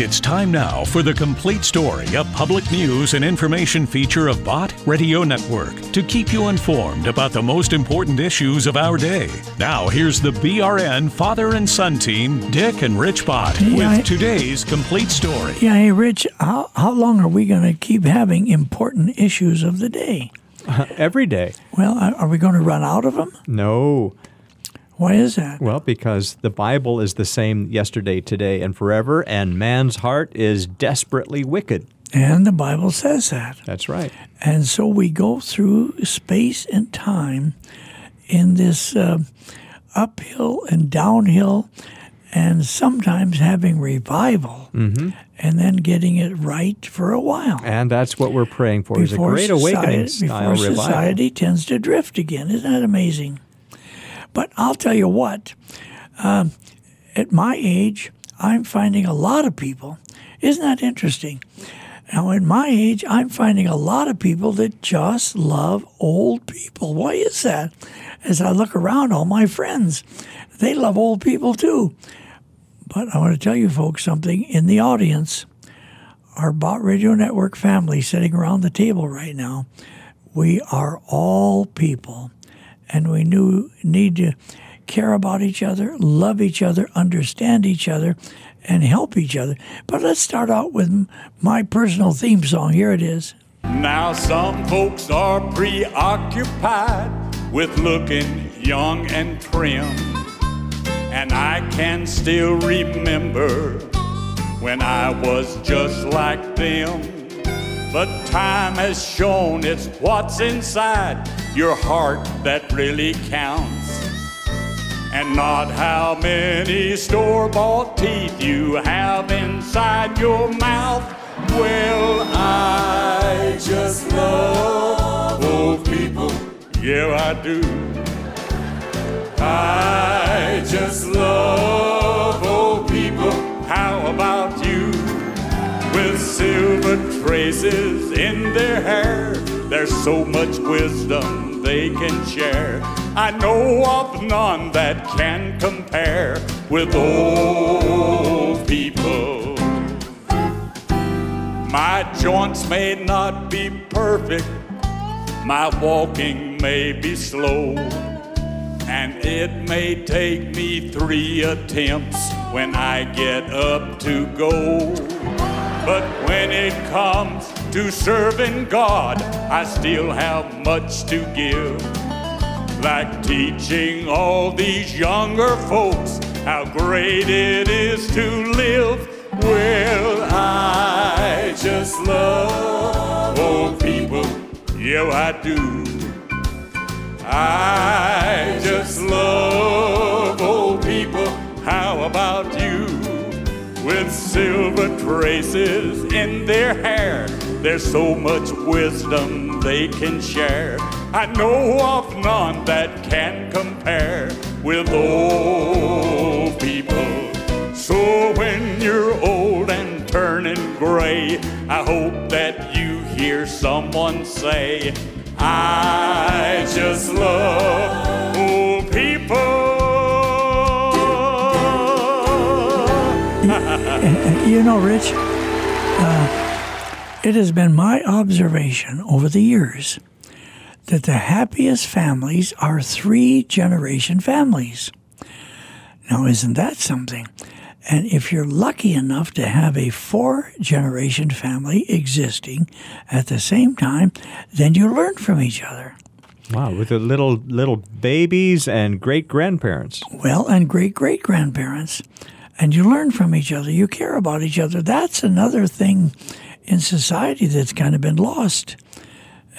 It's time now for the complete story, a public news and information feature of Bot Radio Network to keep you informed about the most important issues of our day. Now here's the BRN father and son team, Dick and Rich Bott, with today's complete story. Yeah, hey Rich, how long are we going to keep having important issues of the day? Every day. Well, are we going to run out of them? No. Why is that? Well, because the Bible is the same yesterday, today, and forever, and man's heart is desperately wicked. And the Bible says that. That's right. And so we go through space and time in this uphill and downhill, and sometimes having revival, and then getting it right for a while. And that's what we're praying for, before is a great awakening style revival. Before society tends to drift again. Isn't that amazing? But I'll tell you what, at my age, I'm finding a lot of people. Isn't that interesting? Now, at my age, I'm finding a lot of people that just love old people. Why is that? As I look around, all my friends, they love old people too. But I want to tell you folks something. In the audience, our Bot Radio Network family sitting around the table right now, we are all people. And we need to care about each other, love each other, understand each other, and help each other. But let's start out with my personal theme song. Here it is. Now some folks are preoccupied with looking young and trim. And I can still remember when I was just like them. But time has shown it's what's inside your heart that really counts, and not how many store-bought teeth you have inside your mouth. Well, I just love old people. Yeah, I do. I just love old people. How about you? With silver traces in their hair, there's so much wisdom they can share. I know of none that can compare with old people. My joints may not be perfect, my walking may be slow, and it may take me 3 attempts when I get up to go. But when it comes to serving God, I still have much to give. Like teaching all these younger folks how great it is to live. Well, I just love old people. Yeah, I do. I just love old people. How about you? With silver traces in their hair, there's so much wisdom they can share. I know of none that can compare with old people. So when you're old and turning gray, I hope that you hear someone say, I just love old people. You know, Rich, it has been my observation over the years that the happiest families are 3-generation families. Now, isn't that something? And if you're lucky enough to have a 4-generation family existing at the same time, then you learn from each other. Wow, with the little babies and great-grandparents. Well, and great-great-grandparents. And you learn from each other. You care about each other. That's another thing in society that's kind of been lost.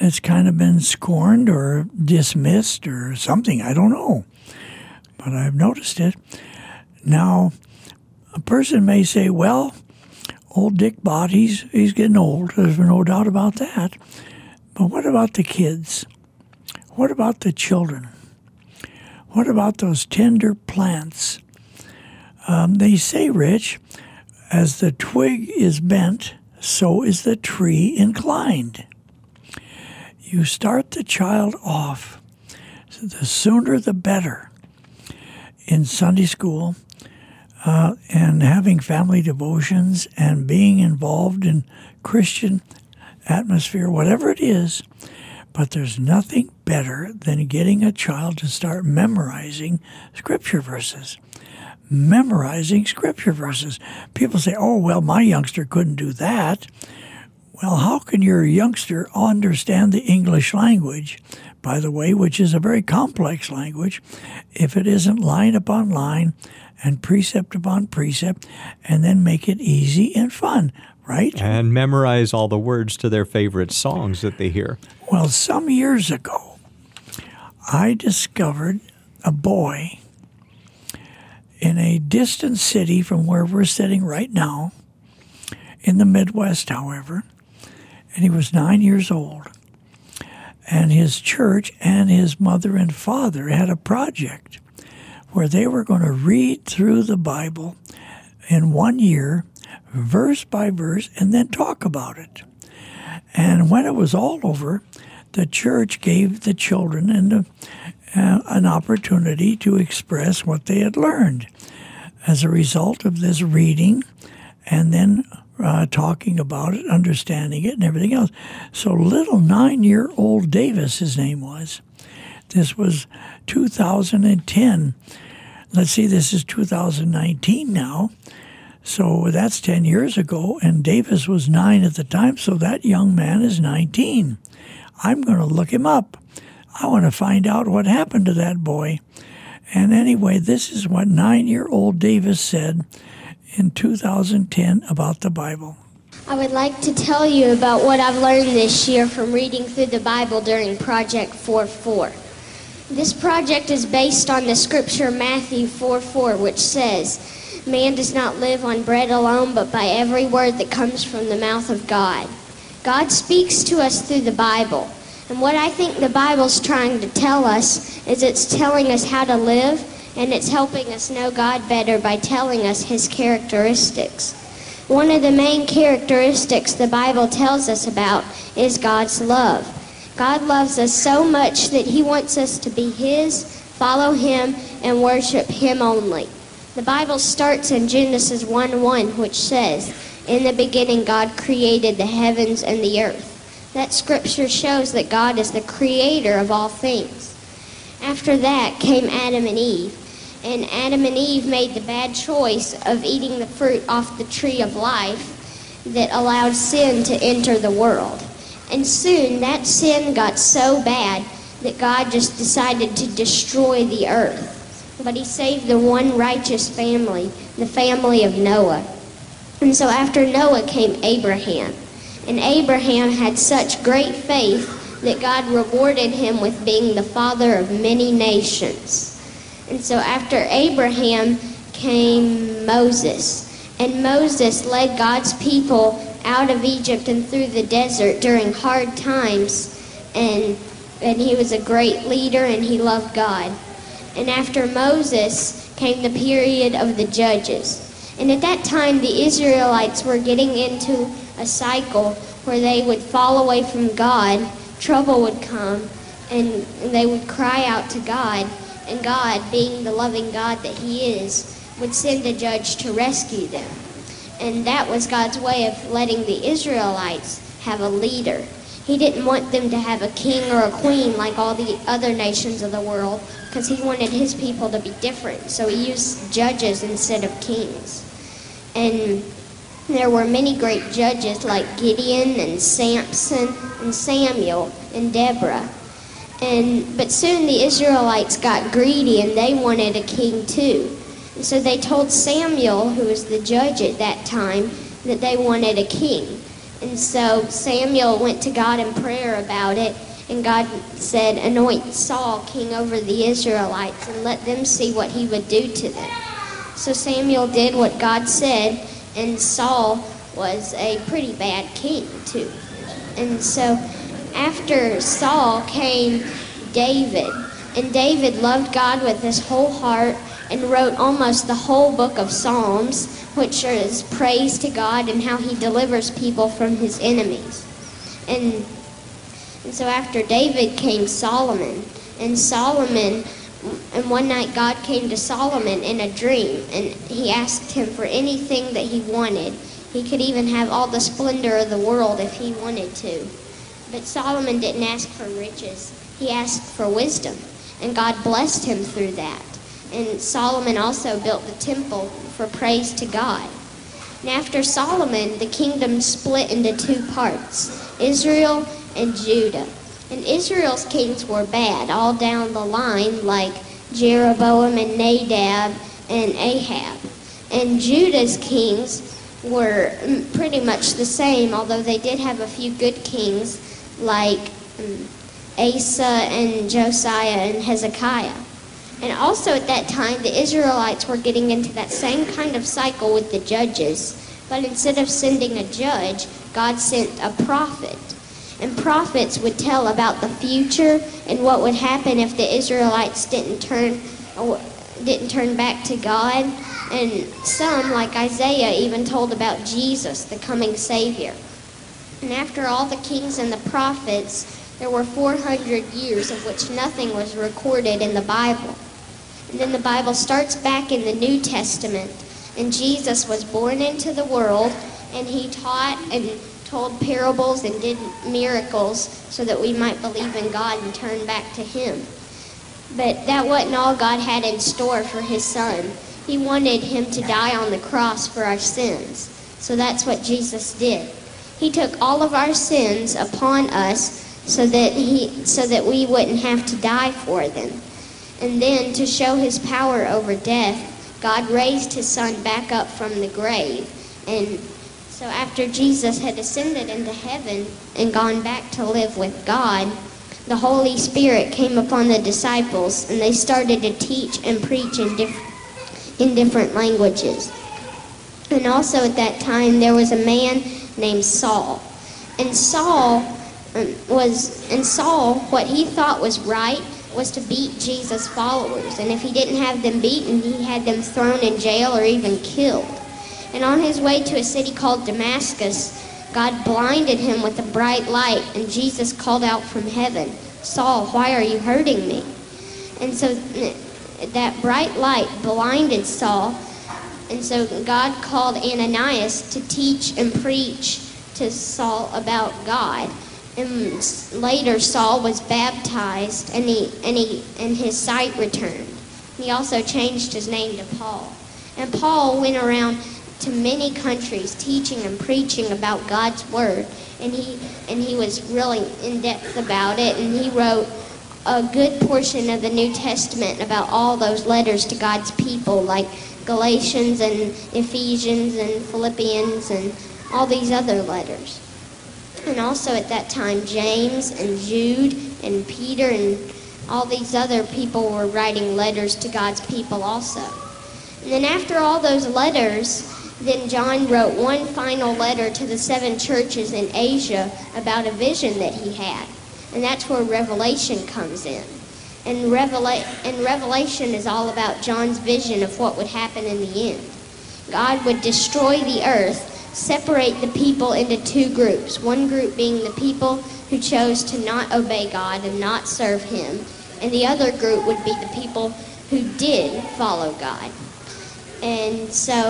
It's kind of been scorned or dismissed or something. I don't know. But I've noticed it. Now, a person may say, well, old Dick Bott, he's getting old. There's no doubt about that. But what about the kids? What about the children? What about those tender plants? They say, Rich, as the twig is bent, so is the tree inclined. You start the child off, the sooner the better. In Sunday school, and having family devotions and being involved in Christian atmosphere, whatever it is. But there's nothing better than getting a child to start memorizing Scripture verses. Memorizing Scripture verses. People say, oh, well, my youngster couldn't do that. Well, how can your youngster understand the English language, by the way, which is a very complex language, if it isn't line upon line and precept upon precept, and then make it easy and fun, right? And memorize all the words to their favorite songs that they hear. Well, some years ago, I discovered a boy in a distant city from where we're sitting right now, in the Midwest, however, and he was 9 years old, and his church and his mother and father had a project where they were going to read through the Bible in 1 year, verse by verse, and then talk about it. And when it was all over, the church gave the children an opportunity to express what they had learned as a result of this reading and then talking about it, understanding it, and everything else. So little 9-year-old Davis, his name was. This was 2010. Let's see, this is 2019 now. So that's 10 years ago, and Davis was 9 at the time, so that young man is 19. I'm going to look him up. I want to find out what happened to that boy. And anyway, this is what 9-year-old Davis said in 2010 about the Bible. I would like to tell you about what I've learned this year from reading through the Bible during Project 4-4. This project is based on the scripture Matthew 4-4, which says, "Man does not live on bread alone, but by every word that comes from the mouth of God." God speaks to us through the Bible. And what I think the Bible's trying to tell us is it's telling us how to live, and it's helping us know God better by telling us His characteristics. One of the main characteristics the Bible tells us about is God's love. God loves us so much that He wants us to be His, follow Him, and worship Him only. The Bible starts in Genesis 1:1, which says, "In the beginning God created the heavens and the earth." That scripture shows that God is the creator of all things. After that came Adam and Eve, and Adam and Eve made the bad choice of eating the fruit off the tree of life that allowed sin to enter the world. And soon that sin got so bad that God just decided to destroy the earth. But He saved the one righteous family, the family of Noah. And so after Noah came Abraham. And Abraham had such great faith that God rewarded him with being the father of many nations. And so after Abraham came Moses. And Moses led God's people out of Egypt and through the desert during hard times. And he was a great leader, and he loved God. And after Moses came the period of the judges. And at that time, the Israelites were getting into a cycle where they would fall away from God, trouble would come, and they would cry out to God, and God, being the loving God that He is, would send a judge to rescue them. And that was God's way of letting the Israelites have a leader. He didn't want them to have a king or a queen like all the other nations of the world, because He wanted His people to be different, so He used judges instead of kings. And there were many great judges like Gideon and Samson and Samuel and Deborah. But soon the Israelites got greedy and they wanted a king too. And so they told Samuel, who was the judge at that time, that they wanted a king. And so Samuel went to God in prayer about it, and God said, "Anoint Saul king over the Israelites and let them see what he would do to them." So Samuel did what God said, and Saul was a pretty bad king too. And so after Saul came David, and David loved God with his whole heart and wrote almost the whole book of Psalms, which is praise to God and how He delivers people from his enemies. And so after David came Solomon, and Solomon And one night God came to Solomon in a dream, and he asked him for anything that he wanted. He could even have all the splendor of the world if he wanted to. But Solomon didn't ask for riches. He asked for wisdom, and God blessed him through that. And Solomon also built the temple for praise to God. And after Solomon, the kingdom split into two parts, Israel and Judah. And Israel's kings were bad all down the line, like Jeroboam and Nadab and Ahab. And Judah's kings were pretty much the same, although they did have a few good kings, like Asa and Josiah and Hezekiah. And also at that time, the Israelites were getting into that same kind of cycle with the judges. But instead of sending a judge, God sent a prophet. And prophets would tell about the future and what would happen if the Israelites didn't turn back to God. And some, like Isaiah, even told about Jesus, the coming Savior. And after all the kings and the prophets, there were 400 years of which nothing was recorded in the Bible. And then the Bible starts back in the New Testament. And Jesus was born into the world, and he taught and told parables and did miracles so that we might believe in God and turn back to him. But that wasn't all God had in store for his son. He wanted him to die on the cross for our sins. So that's what Jesus did. He took all of our sins upon us so that we wouldn't have to die for them. And then, to show his power over death, God raised his son back up from the grave. And so after Jesus had ascended into heaven and gone back to live with God, the Holy Spirit came upon the disciples, and they started to teach and preach in different languages. And also at that time, there was a man named Saul. And Saul, what he thought was right was to beat Jesus' followers, and if he didn't have them beaten, he had them thrown in jail or even killed. And on his way to a city called Damascus, God blinded him with a bright light, and Jesus called out from heaven, "Saul, why are you hurting me?" And so that bright light blinded Saul, and so God called Ananias to teach and preach to Saul about God. And later Saul was baptized, and his sight returned. He also changed his name to Paul. And Paul went around to many countries teaching and preaching about God's word, and he was really in depth about it, and he wrote a good portion of the New Testament about all those letters to God's people, like Galatians and Ephesians and Philippians and all these other letters. And also at that time, James and Jude and Peter and all these other people were writing letters to God's people also. And then after all those letters, then John wrote one final letter to the 7 churches in Asia about a vision that he had. And that's where Revelation comes in. And Revelation is all about John's vision of what would happen in the end. God would destroy the earth, separate the people into two groups, one group being the people who chose to not obey God and not serve him, and the other group would be the people who did follow God. And so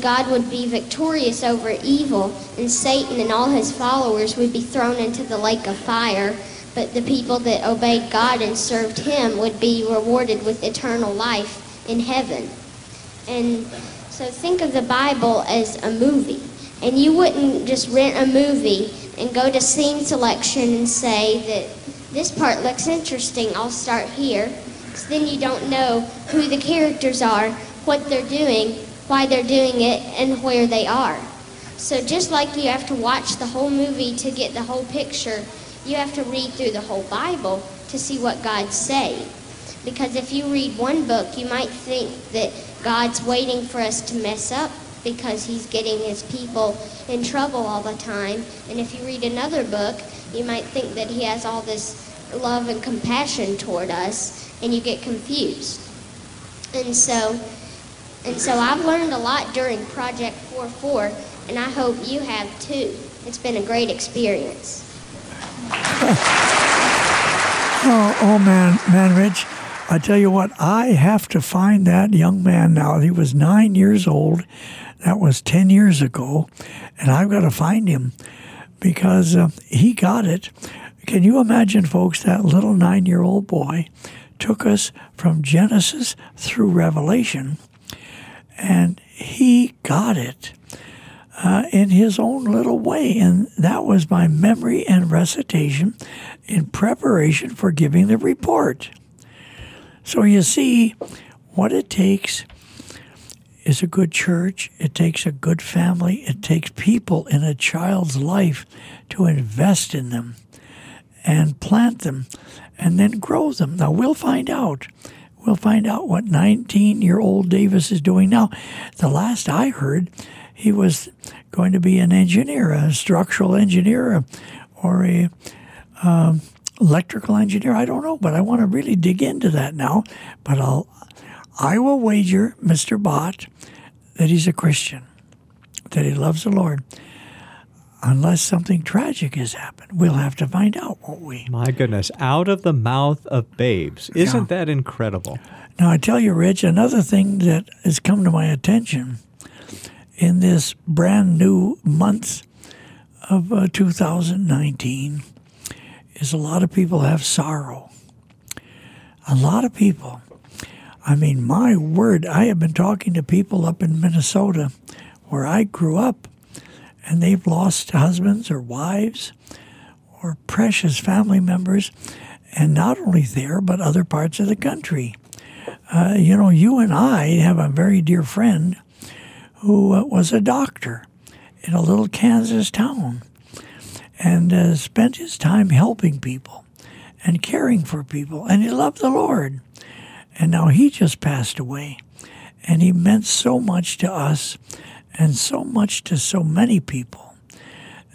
God would be victorious over evil, and Satan and all his followers would be thrown into the lake of fire, but the people that obeyed God and served him would be rewarded with eternal life in heaven. And so think of the Bible as a movie, and you wouldn't just rent a movie and go to scene selection and say that this part looks interesting, I'll start here, because then you don't know who the characters are, what they're doing, why they're doing it, and where they are. So just like you have to watch the whole movie to get the whole picture, you have to read through the whole Bible to see what God's saying. Because if you read one book, you might think that God's waiting for us to mess up because he's getting his people in trouble all the time. And if you read another book, you might think that he has all this love and compassion toward us, and you get confused. And so I've learned a lot during Project 4-4, and I hope you have too. It's been a great experience. Oh, man, Rich, I tell you what, I have to find that young man now. He was 9 years old. That was 10 years ago. And I've got to find him because he got it. Can you imagine, folks, that little 9-year-old boy took us from Genesis through Revelation, and he got it in his own little way. And that was my memory and recitation in preparation for giving the report. So you see, what it takes is a good church. It takes a good family. It takes people in a child's life to invest in them and plant them and then grow them. Now, we'll find out. We'll find out what 19-year-old Davis is doing now. The last I heard, he was going to be an engineer, a structural engineer or a electrical engineer. I don't know, but I want to really dig into that now. But I will wager, Mr. Bott, that he's a Christian, that he loves the Lord. Unless something tragic has happened. We'll have to find out, won't we? My goodness, out of the mouth of babes. Isn't that incredible? Now, I tell you, Rich, another thing that has come to my attention in this brand new month of 2019 is a lot of people have sorrow. A lot of people. I mean, my word, I have been talking to people up in Minnesota where I grew up, and they've lost husbands or wives or precious family members, and not only there, but other parts of the country. You know, you and I have a very dear friend who was a doctor in a little Kansas town and spent his time helping people and caring for people, and he loved the Lord. And now he just passed away, and he meant so much to us and so much to so many people.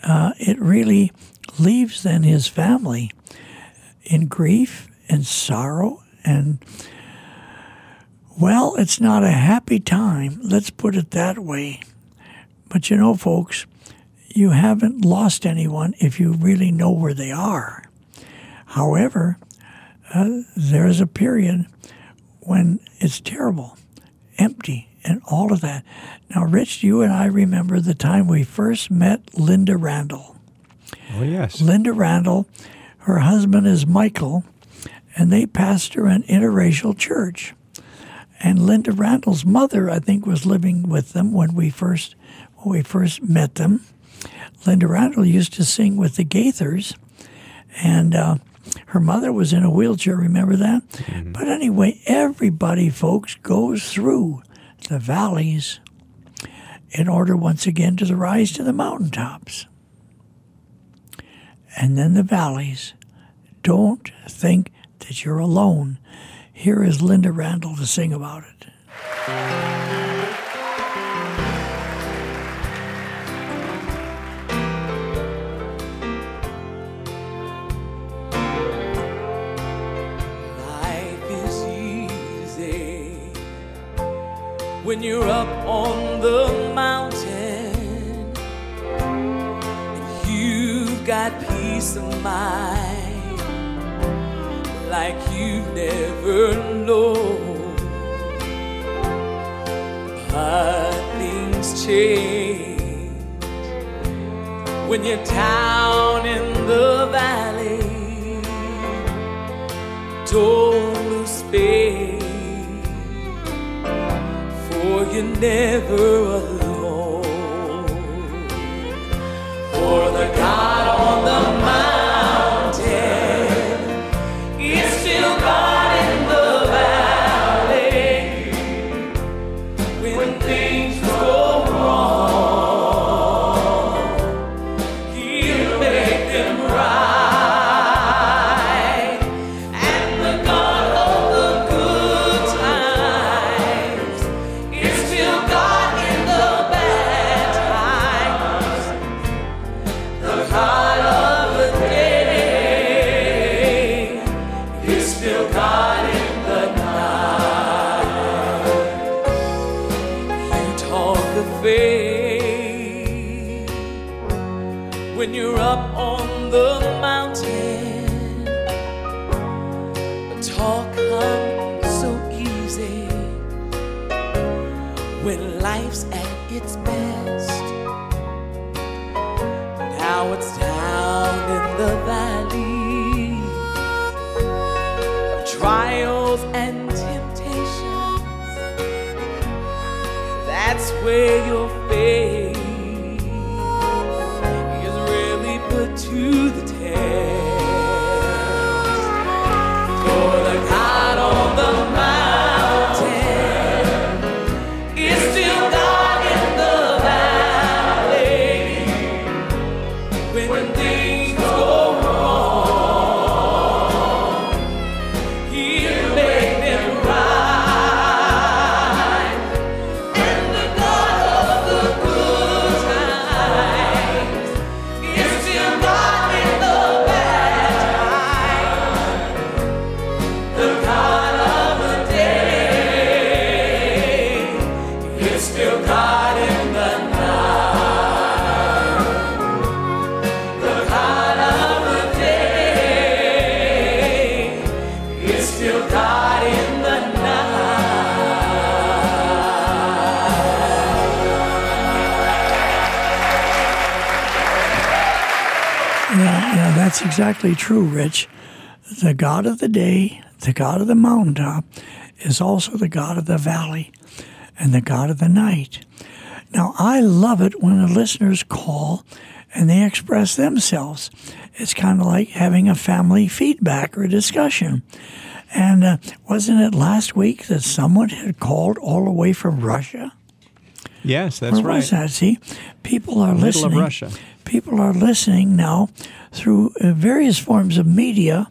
It really leaves then his family in grief and sorrow. And, well, it's not a happy time. Let's put it that way. But, you know, folks, you haven't lost anyone if you really know where they are. However, there is a period when it's terrible, empty, and all of that. Now, Rich, you and I remember the time we first met Lynda Randle. Oh, yes. Lynda Randle, her husband is Michael, and they pastor an interracial church. And Lynda Randle's mother, I think, was living with them when we first met them. Lynda Randle used to sing with the Gaithers, and her mother was in a wheelchair, remember that? Mm-hmm. But anyway, everybody, folks, goes through the valleys in order once again to the rise to the mountaintops. And then the valleys. Don't think that you're alone. Here is Lynda Randle to sing about it. When you're up on the mountain, and you've got peace of mind like you've never known. But things change when you're down in the valley. Don't lose faith, for you're never alone. For the God on the mountain is still God in the valley. When things go wrong, He'll make them right. When you're up on the mountain, when life's at its best. Now it's down in the valley of trials and temptations. That's where your faith is really put to the test. For the God on the mountain is still God in the valley. When things go wrong, He'll make them right. And the God of the good times is still God in the bad times. The God of the day is still God in the night. The God of the day is still God in the night. Yeah, that's exactly true, Rich. The God of the day, the God of the mountaintop, is also the God of the valley and the God of the night. Now, I love it when the listeners call and they express themselves. It's kind of like having a family feedback or discussion. And wasn't it last week that someone had called all the way from Russia? Yes, that's Where right. was that? See, people are Middle listening. Of Russia. People are listening now through various forms of media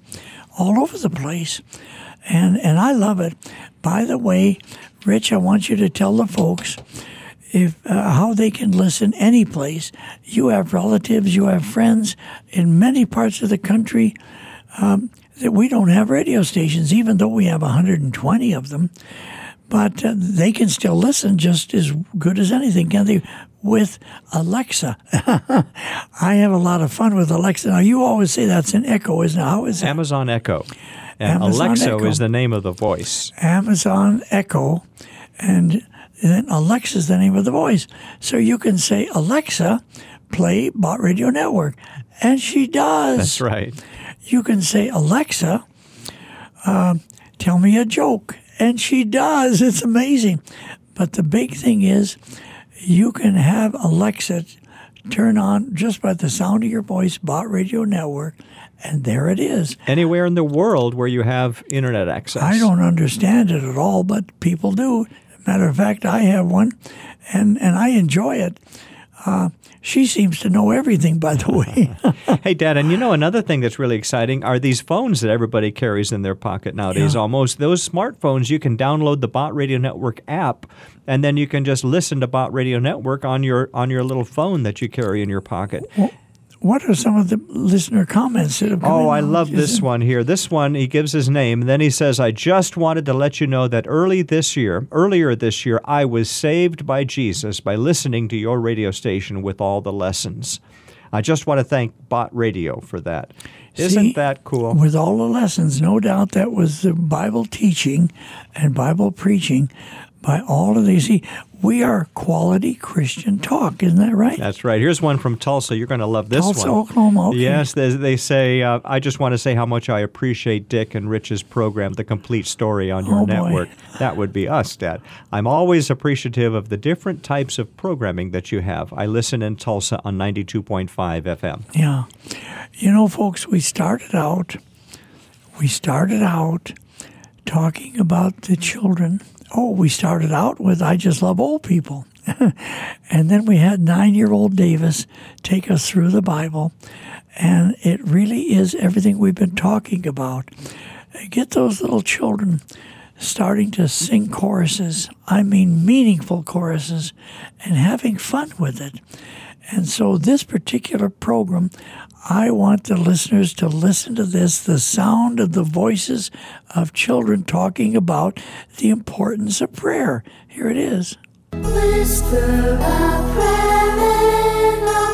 all over the place. And I love it. By the way, Rich, I want you to tell the folks if how they can listen any place. You have relatives, you have friends in many parts of the country that we don't have radio stations, even though we have 120 of them. But they can still listen just as good as anything, can they, with Alexa? I have a lot of fun with Alexa. Now, you always say that's an Echo, isn't it? How is it? Amazon Echo. And Amazon Alexa Echo. Is the name of the voice. Amazon Echo, and then Alexa is the name of the voice. So you can say, Alexa, play Bot Radio Network, and she does. That's right. You can say, Alexa, tell me a joke, and she does. It's amazing. But the big thing is you can have Alexa turn on, just by the sound of your voice, Bot Radio Network, and there it is. Anywhere in the world where you have internet access. I don't understand it at all, but people do. Matter of fact, I have one, and I enjoy it. She seems to know everything, by the way. Hey, Dad, and you know another thing that's really exciting are these phones that everybody carries in their pocket nowadays. Yeah. Almost those smartphones, you can download the Bot Radio Network app, and then you can just listen to Bot Radio Network on your little phone that you carry in your pocket. Well, what are some of the listener comments that have come in? I love this one here. This one, he gives his name, and then he says, I just wanted to let you know that earlier this year, I was saved by Jesus by listening to your radio station with all the lessons. I just want to thank Bot Radio for that. Isn't that cool? With all the lessons, no doubt that was the Bible teaching and Bible preaching by all of these. We are quality Christian talk, isn't that right? That's right. Here's one from Tulsa. You're going to love this one. Tulsa, Oklahoma. Okay. Yes, they say, I just want to say how much I appreciate Dick and Rich's program, The Complete Story on your network. Boy. That would be us, Dad. I'm always appreciative of the different types of programming that you have. I listen in Tulsa on 92.5 FM. Yeah. You know, folks, we started out talking about the children. We started out with I Just Love Old People. And then we had 9-year-old Davis take us through the Bible. And it really is everything we've been talking about. Get those little children starting to sing choruses. I mean meaningful choruses and having fun with it. And so this particular program, I want the listeners to listen to this, the sound of the voices of children talking about the importance of prayer. Here it is. Whisper a prayer in the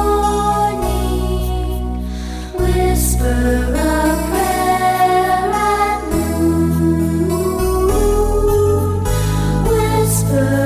morning. Whisper a prayer at noon. Whisper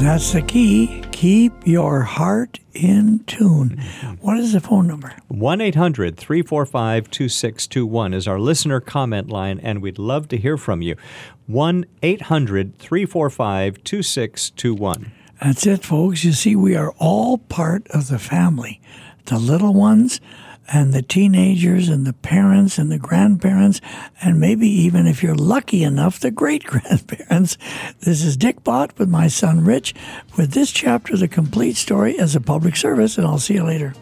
That's the key. Keep your heart in tune. What is the phone number? 1-800-345-2621 is our listener comment line, and we'd love to hear from you. 1-800-345-2621. That's it, folks. You see, we are all part of the family. The little ones and the teenagers and the parents and the grandparents, and maybe even, if you're lucky enough, the great-grandparents. This is Dick Bott with my son Rich with this chapter, The Complete Story, as a public service, and I'll see you later.